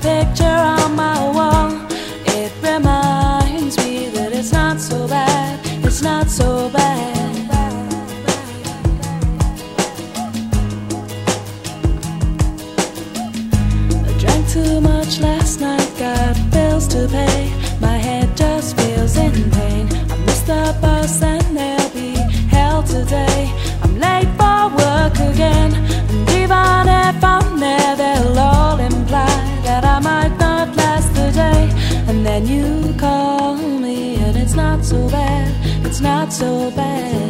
picture on my wall. It reminds me that it's not so bad. It's not so bad. I drank too much last night, got bills to pay. My head just feels in pain. I missed the bus and there'll be hell today. I'm late for work again, and even if I'm there, they'll all imply that I might not last the day. And then you call me, and it's not so bad, it's not so bad.